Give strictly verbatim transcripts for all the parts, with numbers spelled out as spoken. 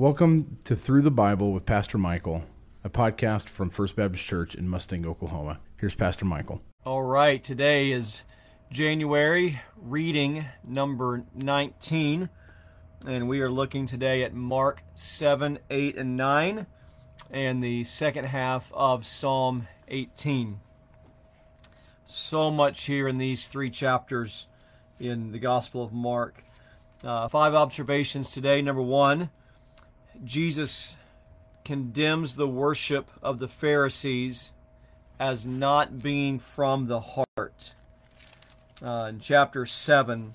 Welcome to Through the Bible with Pastor Michael, a podcast from First Baptist Church in Mustang, Oklahoma. Here's Pastor Michael. All right, today is January, reading number nineteen, and we are looking today at Mark seven, eight, and nine, and the second half of Psalm eighteen. So much here in these three chapters in the Gospel of Mark. Uh, five observations today. Number one, Jesus condemns the worship of the Pharisees as not being from the heart. Uh, in chapter seven,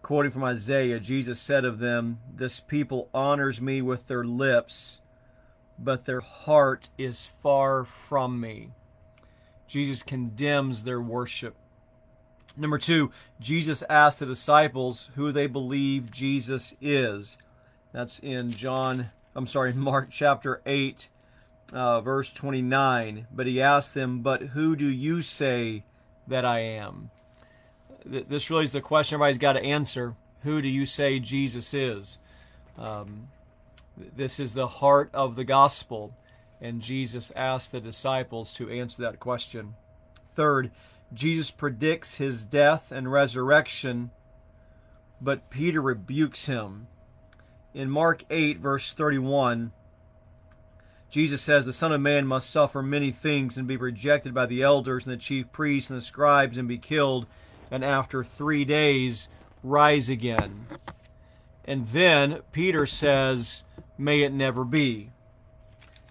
quoting from Isaiah, Jesus said of them, "This people honors me with their lips, but their heart is far from me." Jesus condemns their worship. Number two, Jesus asked the disciples who they believe Jesus is. That's in John, I'm sorry, Mark chapter eight, uh, verse twenty-nine. But he asked them, "But who do you say that I am?" This really is the question everybody's got to answer. Who do you say Jesus is? Um, this is the heart of the gospel, and Jesus asked the disciples to answer that question. Third, Jesus predicts his death and resurrection, but Peter rebukes him. In Mark eight, verse thirty-one, Jesus says, "The Son of Man must suffer many things and be rejected by the elders and the chief priests and the scribes and be killed, and after three days rise again." And then Peter says, "May it never be."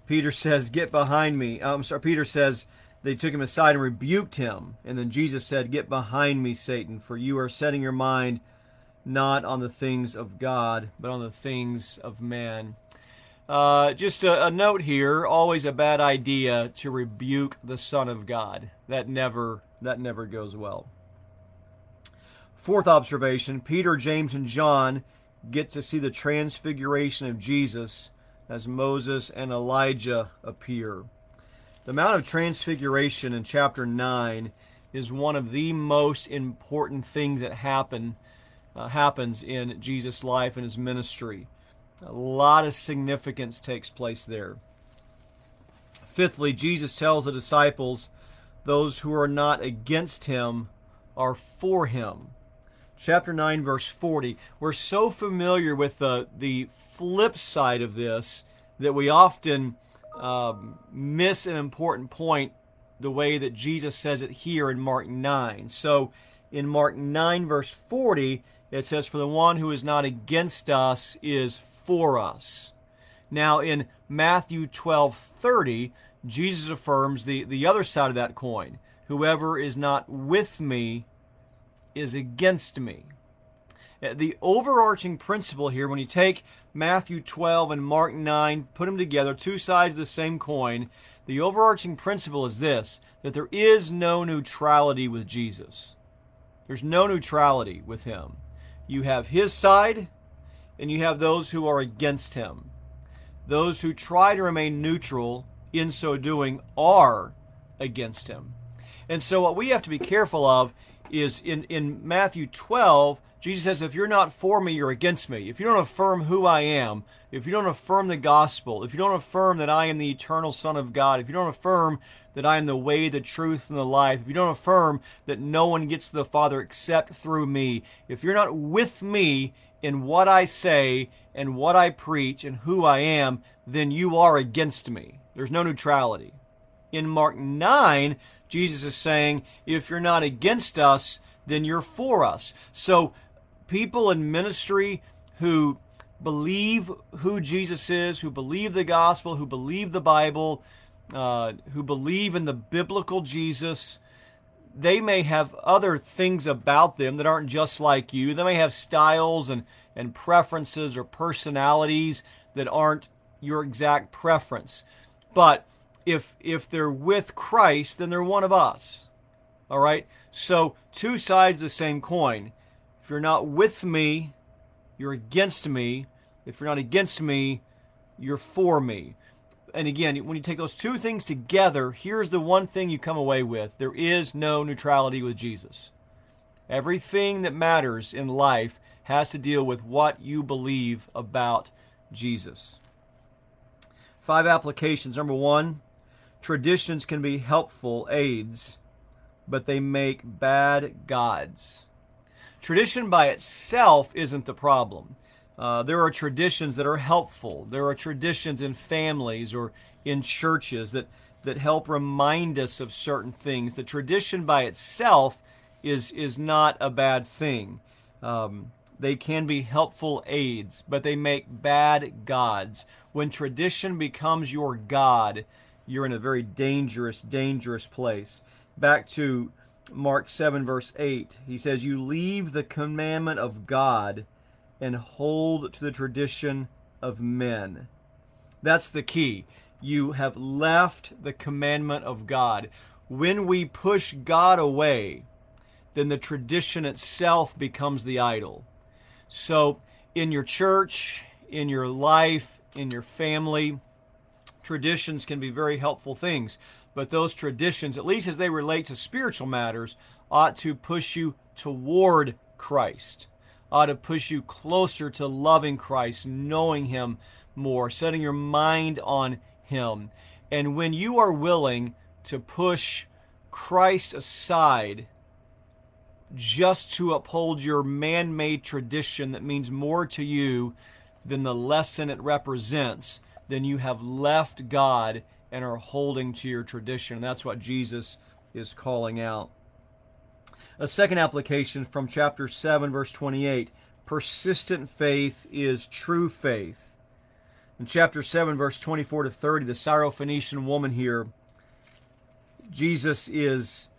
Peter says, "Get behind me." I'm sorry, Peter says, they took him aside and rebuked him. And then Jesus said, "Get behind me, Satan, for you are setting your mind not on the things of God, but on the things of man." Uh, just a, a note here, always a bad idea to rebuke the Son of God. That never, that never goes well. Fourth observation, Peter, James, and John get to see the transfiguration of Jesus as Moses and Elijah appear. The Mount of Transfiguration in chapter nine is one of the most important things that happen uh, happens in Jesus' life and his ministry. A lot of significance takes place there. Fifthly, Jesus tells the disciples those who are not against him are for him. Chapter nine, verse forty. We're so familiar with the, the flip side of this that we often um, miss an important point the way that Jesus says it here in Mark nine. So in Mark nine, verse forty, it says, "For the one who is not against us is for us." Now in Matthew twelve thirty, Jesus affirms the, the other side of that coin. "Whoever is not with me is against me." The overarching principle here, when you take Matthew twelve and Mark nine, put them together, two sides of the same coin, the overarching principle is this, that there is no neutrality with Jesus. There's no neutrality with him. You have his side, and you have those who are against him. Those who try to remain neutral, in so doing, are against him. And so what we have to be careful of is in, in Matthew twelve, Jesus says, if you're not for me, you're against me. If you don't affirm who I am, if you don't affirm the gospel, if you don't affirm that I am the eternal Son of God, if you don't affirm that I am the way, the truth, and the life, if you don't affirm that no one gets to the Father except through me, if you're not with me in what I say and what I preach and who I am, then you are against me. There's no neutrality. In Mark nine, Jesus is saying, if you're not against us, then you're for us. So people in ministry who believe who Jesus is, who believe the gospel, who believe the Bible, uh, who believe in the biblical Jesus, they may have other things about them that aren't just like you. They may have styles and, and preferences or personalities that aren't your exact preference. But If if they're with Christ, then they're one of us. All right? So two sides of the same coin. If you're not with me, you're against me. If you're not against me, you're for me. And again, when you take those two things together, here's the one thing you come away with. There is no neutrality with Jesus. Everything that matters in life has to deal with what you believe about Jesus. Five applications. Number one, traditions can be helpful aids, but they make bad gods. Tradition by itself isn't the problem. Uh, there are traditions that are helpful. There are traditions in families or in churches that, that help remind us of certain things. The tradition by itself is, is not a bad thing. Um, they can be helpful aids, but they make bad gods. When tradition becomes your god, you're in a very dangerous, dangerous place. Back to Mark seven, verse eight. He says, "You leave the commandment of God and hold to the tradition of men." That's the key. You have left the commandment of God. When we push God away, then the tradition itself becomes the idol. So in your church, in your life, in your family, traditions can be very helpful things. But those traditions, at least as they relate to spiritual matters, ought to push you toward Christ, ought to push you closer to loving Christ, knowing Him more, setting your mind on Him. And when you are willing to push Christ aside just to uphold your man-made tradition that means more to you than the lesson it represents, then you have left God and are holding to your tradition. And that's what Jesus is calling out. A second application from chapter seven, verse twenty-eight. Persistent faith is true faith. In chapter seven, verse twenty-four to thirty, the Syrophoenician woman here, Jesus is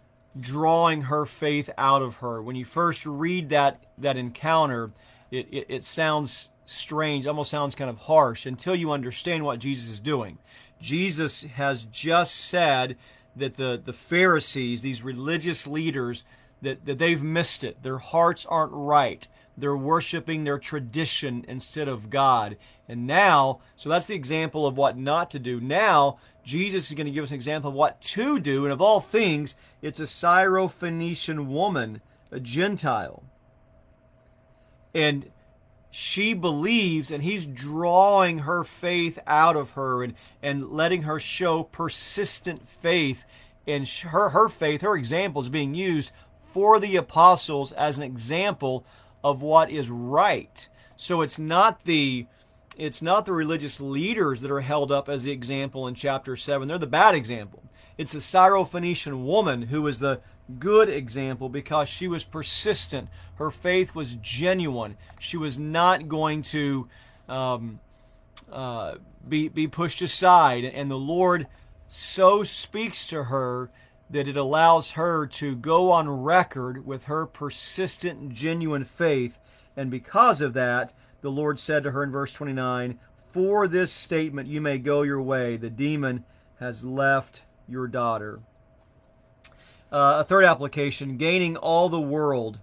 drawing her faith out of her. When you first read that, that encounter, it, it, it sounds strange, almost sounds kind of harsh, until you understand what Jesus is doing. Jesus has just said that the, the Pharisees, these religious leaders, That, that they've missed it. Their hearts aren't right. They're worshiping their tradition instead of God. And now, so that's the example of what not to do. Now, Jesus is going to give us an example of what to do. And of all things, it's a Syrophoenician woman, a Gentile. And she believes, and he's drawing her faith out of her and, and letting her show persistent faith. And her, her faith, her example is being used for the apostles as an example of what is right. So it's not the it's not the religious leaders that are held up as the example in chapter seven. They're the bad example. It's the Syrophoenician woman who is the good example because she was persistent. Her faith was genuine. She was not going to um, uh, be be pushed aside, and the Lord so speaks to her that it allows her to go on record with her persistent, genuine faith. And because of that, the Lord said to her in verse twenty-nine, "For this statement you may go your way. The demon has left your daughter." Uh, a third application, gaining all the world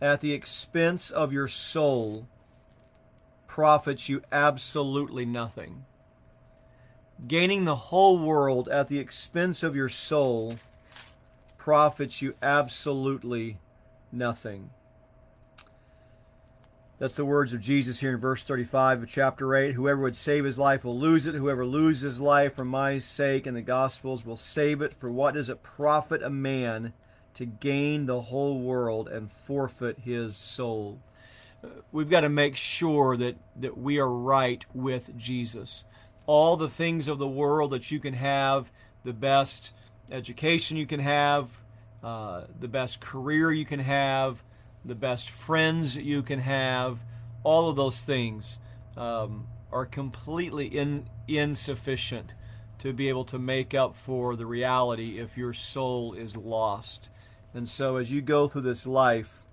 at the expense of your soul profits you absolutely nothing. Gaining the whole world at the expense of your soul profits you absolutely nothing. That's the words of Jesus here in verse thirty-five of chapter eight. "Whoever would save his life will lose it. Whoever loses his life for my sake and the gospel's will save it. For what does it profit a man to gain the whole world and forfeit his soul?" We've got to make sure that, that we are right with Jesus. All the things of the world that you can have, the best education you can have, uh, the best career you can have, the best friends you can have, all of those things um, are completely in, insufficient to be able to make up for the reality if your soul is lost. And so as you go through this life,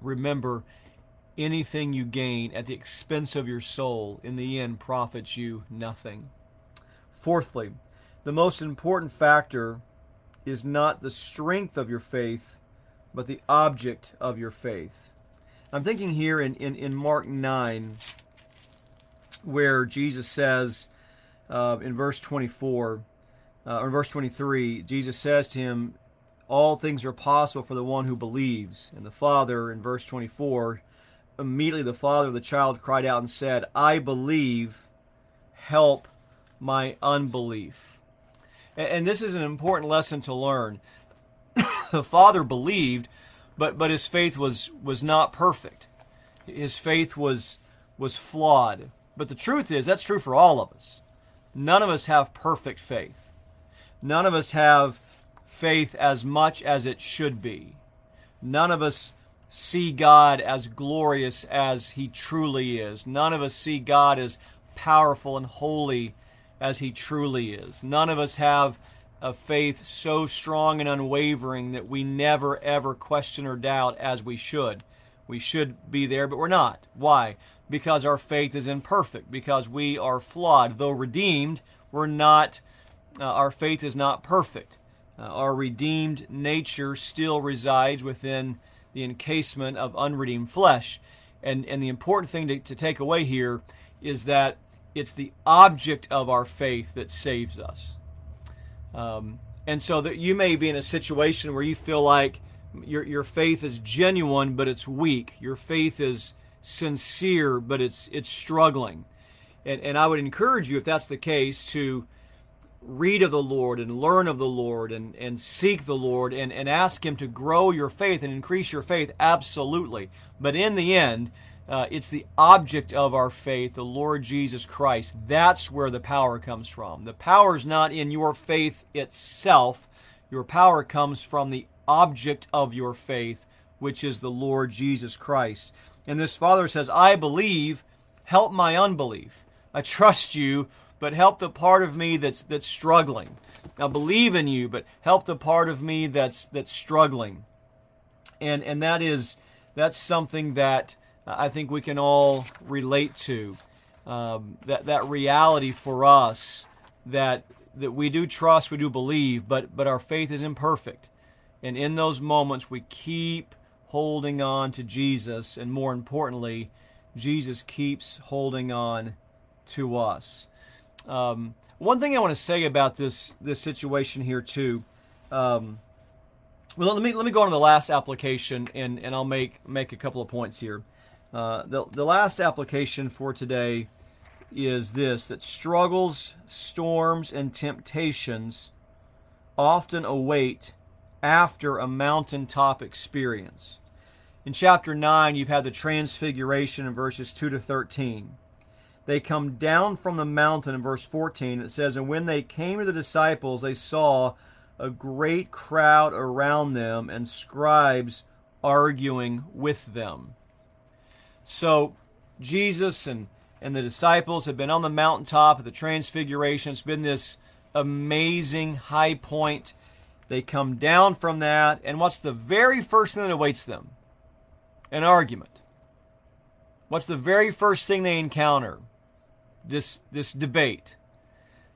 remember, anything you gain at the expense of your soul, in the end, profits you nothing. Fourthly, the most important factor is not the strength of your faith, but the object of your faith. I'm thinking here in, in, in Mark nine, where Jesus says uh, in verse twenty-four, uh, or verse twenty-three, Jesus says to him, "All things are possible for the one who believes." And the Father, in verse twenty-four, Immediately the father of the child cried out and said, I believe, help my unbelief. And, and this is an important lesson to learn. The father believed, but, but his faith was, was not perfect. His faith was, was flawed. But the truth is, that's true for all of us. None of us have perfect faith. None of us have faith as much as it should be. None of us see God as glorious as He truly is. None of us see God as powerful and holy as He truly is. None of us have a faith so strong and unwavering that we never, ever question or doubt as we should. We should be there, but we're not. Why? Because our faith is imperfect, because we are flawed. Though redeemed, we're not. Uh, our faith is not perfect. Uh, our redeemed nature still resides within the encasement of unredeemed flesh. And, and the important thing to, to take away here is that it's the object of our faith that saves us. Um, and so that you may be in a situation where you feel like your, your faith is genuine, but it's weak. Your faith is sincere, but it's it's struggling. And, and I would encourage you, if that's the case, to read of the Lord and learn of the Lord and, and seek the Lord and, and ask Him to grow your faith and increase your faith, absolutely. But in the end, uh, it's the object of our faith, the Lord Jesus Christ. That's where the power comes from. The power is not in your faith itself. Your power comes from the object of your faith, which is the Lord Jesus Christ. And this father says, I believe, help my unbelief. I trust you, but help the part of me that's that's struggling. I believe in you, but help the part of me that's that's struggling. And and that is that's something that I think we can all relate to. Um, that that reality for us that that we do trust, we do believe, but but our faith is imperfect. And in those moments, we keep holding on to Jesus, and more importantly, Jesus keeps holding on to us. Um, one thing I want to say about this this situation here too, um, well, let me let me go on to the last application, and, and I'll make make a couple of points here. Uh, the the last application for today is this: that struggles, storms, and temptations often await after a mountaintop experience. In chapter nine, you've had the transfiguration in verses two to thirteen. They come down from the mountain in verse fourteen. It says, and when they came to the disciples, they saw a great crowd around them and scribes arguing with them. So Jesus and, and the disciples have been on the mountaintop at the transfiguration. It's been this amazing high point. They come down from that, and what's the very first thing that awaits them? An argument. What's the very first thing they encounter? This this debate,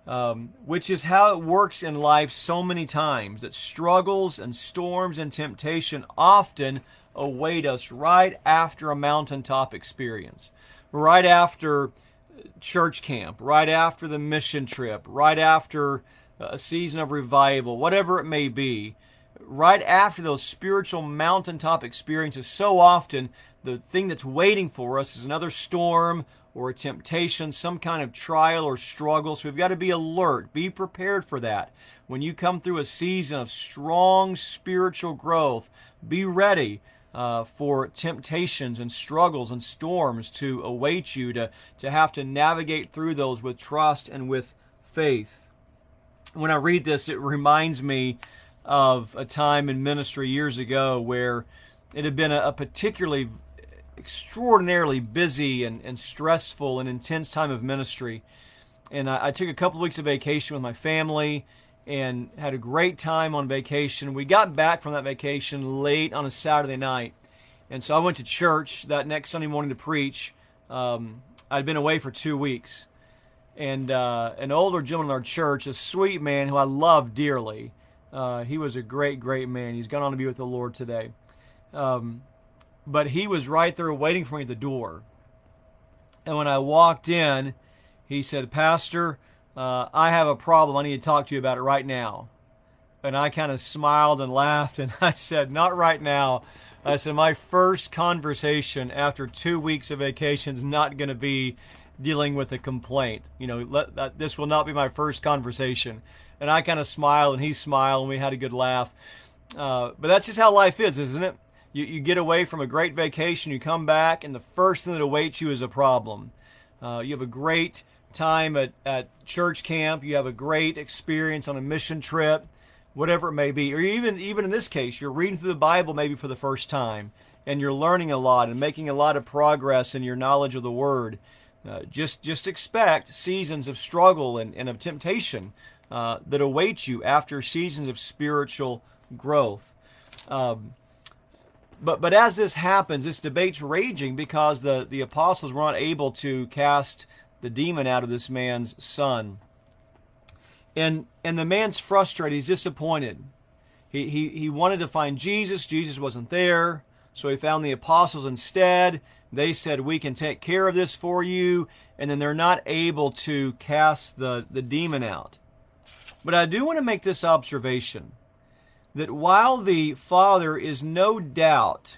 um, which is how it works in life so many times, that struggles and storms and temptation often await us right after a mountaintop experience, right after church camp, right after the mission trip, right after a season of revival, whatever it may be. Right after those spiritual mountaintop experiences, so often the thing that's waiting for us is another storm or a temptation, some kind of trial or struggle. So we've got to be alert, be prepared for that. When you come through a season of strong spiritual growth, be ready uh, for temptations and struggles and storms to await you, to, to have to navigate through those with trust and with faith. When I read this, it reminds me of a time in ministry years ago where it had been a, a particularly extraordinarily busy and, and stressful and intense time of ministry. And I, I took a couple of weeks of vacation with my family and had a great time on vacation. We got back from that vacation late on a Saturday night. And so I went to church that next Sunday morning to preach. Um, I'd been away for two weeks. And uh, an older gentleman in our church, a sweet man who I love dearly, Uh, he was a great, great man. He's gone on to be with the Lord today. Um, but he was right there waiting for me at the door. And when I walked in, he said, Pastor, uh, I have a problem. I need to talk to you about it right now. And I kind of smiled and laughed, and I said, not right now. I said, my first conversation after two weeks of vacation is not going to be dealing with a complaint. You know, let, that, this will not be my first conversation. And I kind of smiled and he smiled and we had a good laugh. Uh, but that's just how life is, isn't it? You, you get away from a great vacation, you come back, and the first thing that awaits you is a problem. Uh, you have a great time at, at church camp. You have a great experience on a mission trip, whatever it may be. Or even even in this case, you're reading through the Bible maybe for the first time, and you're learning a lot and making a lot of progress in your knowledge of the Word. Uh, just just expect seasons of struggle and, and of temptation uh, that await you after seasons of spiritual growth. Um, but but as this happens, this debate's raging because the, the apostles were not able to cast the demon out of this man's son. And and the man's frustrated. He's disappointed. He, he he wanted to find Jesus. Jesus wasn't there. So he found the apostles instead. They said, we can take care of this for you. And then they're not able to cast the, the demon out. But I do want to make this observation, that while the father is no doubt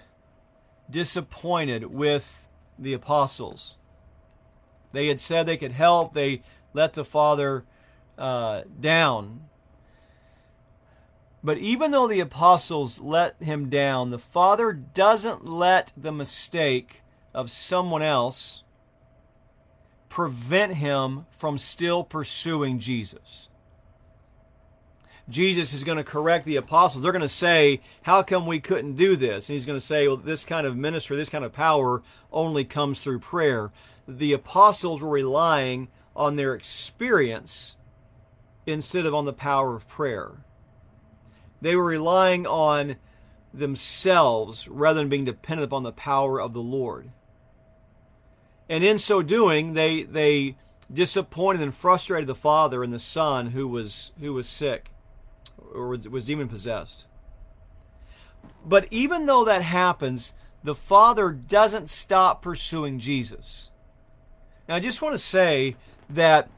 disappointed with the apostles, they had said they could help, they let the father Uh, down. But even though the apostles let him down, the Father doesn't let the mistake of someone else prevent him from still pursuing Jesus. Jesus is going to correct the apostles. They're going to say, how come we couldn't do this? And he's going to say, well, this kind of ministry, this kind of power only comes through prayer. The apostles were relying on their experience instead of on the power of prayer. They were relying on themselves rather than being dependent upon the power of the Lord. And in so doing, they they disappointed and frustrated the father and the son who was who was sick or was demon-possessed. But even though that happens, the father doesn't stop pursuing Jesus. Now, I just want to say that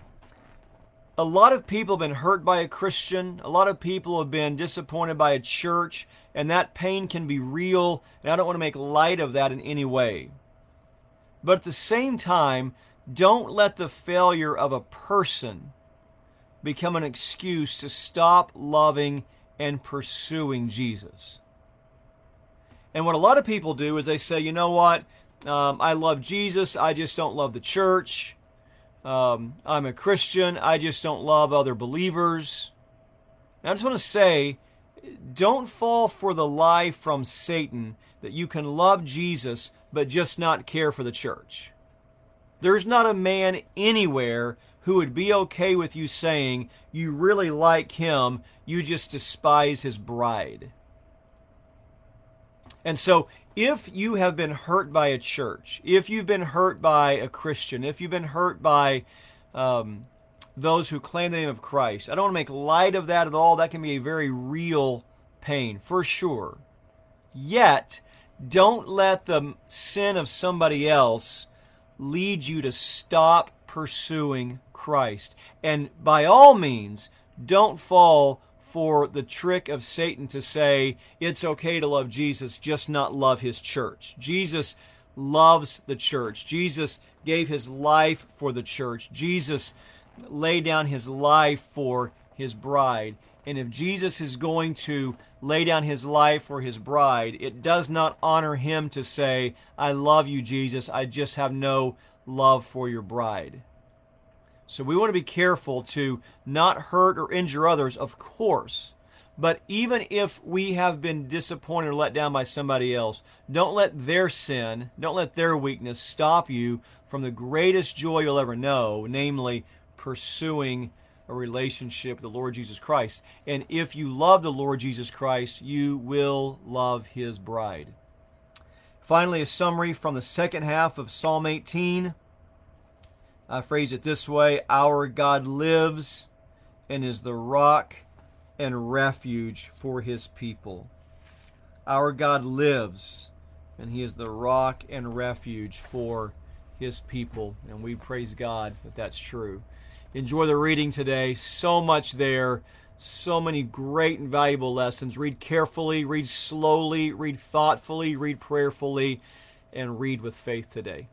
a lot of people have been hurt by a Christian. A lot of people have been disappointed by a church, and that pain can be real, and I don't want to make light of that in any way. But at the same time, don't let the failure of a person become an excuse to stop loving and pursuing Jesus. And what a lot of people do is they say, you know what, um, I love Jesus, I just don't love the church. Um, I'm a Christian, I just don't love other believers. And I just want to say, don't fall for the lie from Satan that you can love Jesus but just not care for the church. There's not a man anywhere who would be okay with you saying you really like him, you just despise his bride. And so, if you have been hurt by a church, if you've been hurt by a Christian, if you've been hurt by um, those who claim the name of Christ, I don't want to make light of that at all. That can be a very real pain, for sure. Yet, don't let the sin of somebody else lead you to stop pursuing Christ. And by all means, don't fall for the trick of Satan to say, it's okay to love Jesus, just not love his church. Jesus loves the church. Jesus gave his life for the church. Jesus laid down his life for his bride. And if Jesus is going to lay down his life for his bride, it does not honor him to say, I love you, Jesus, I just have no love for your bride. So we want to be careful to not hurt or injure others, of course. But even if we have been disappointed or let down by somebody else, don't let their sin, don't let their weakness stop you from the greatest joy you'll ever know, namely pursuing a relationship with the Lord Jesus Christ. And if you love the Lord Jesus Christ, you will love his bride. Finally, a summary from the second half of Psalm eighteen. I phrase it this way, our God lives and is the rock and refuge for his people. Our God lives and he is the rock and refuge for his people. And we praise God that that's true. Enjoy the reading today. So much there. So many great and valuable lessons. Read carefully, read slowly, read thoughtfully, read prayerfully, and read with faith today.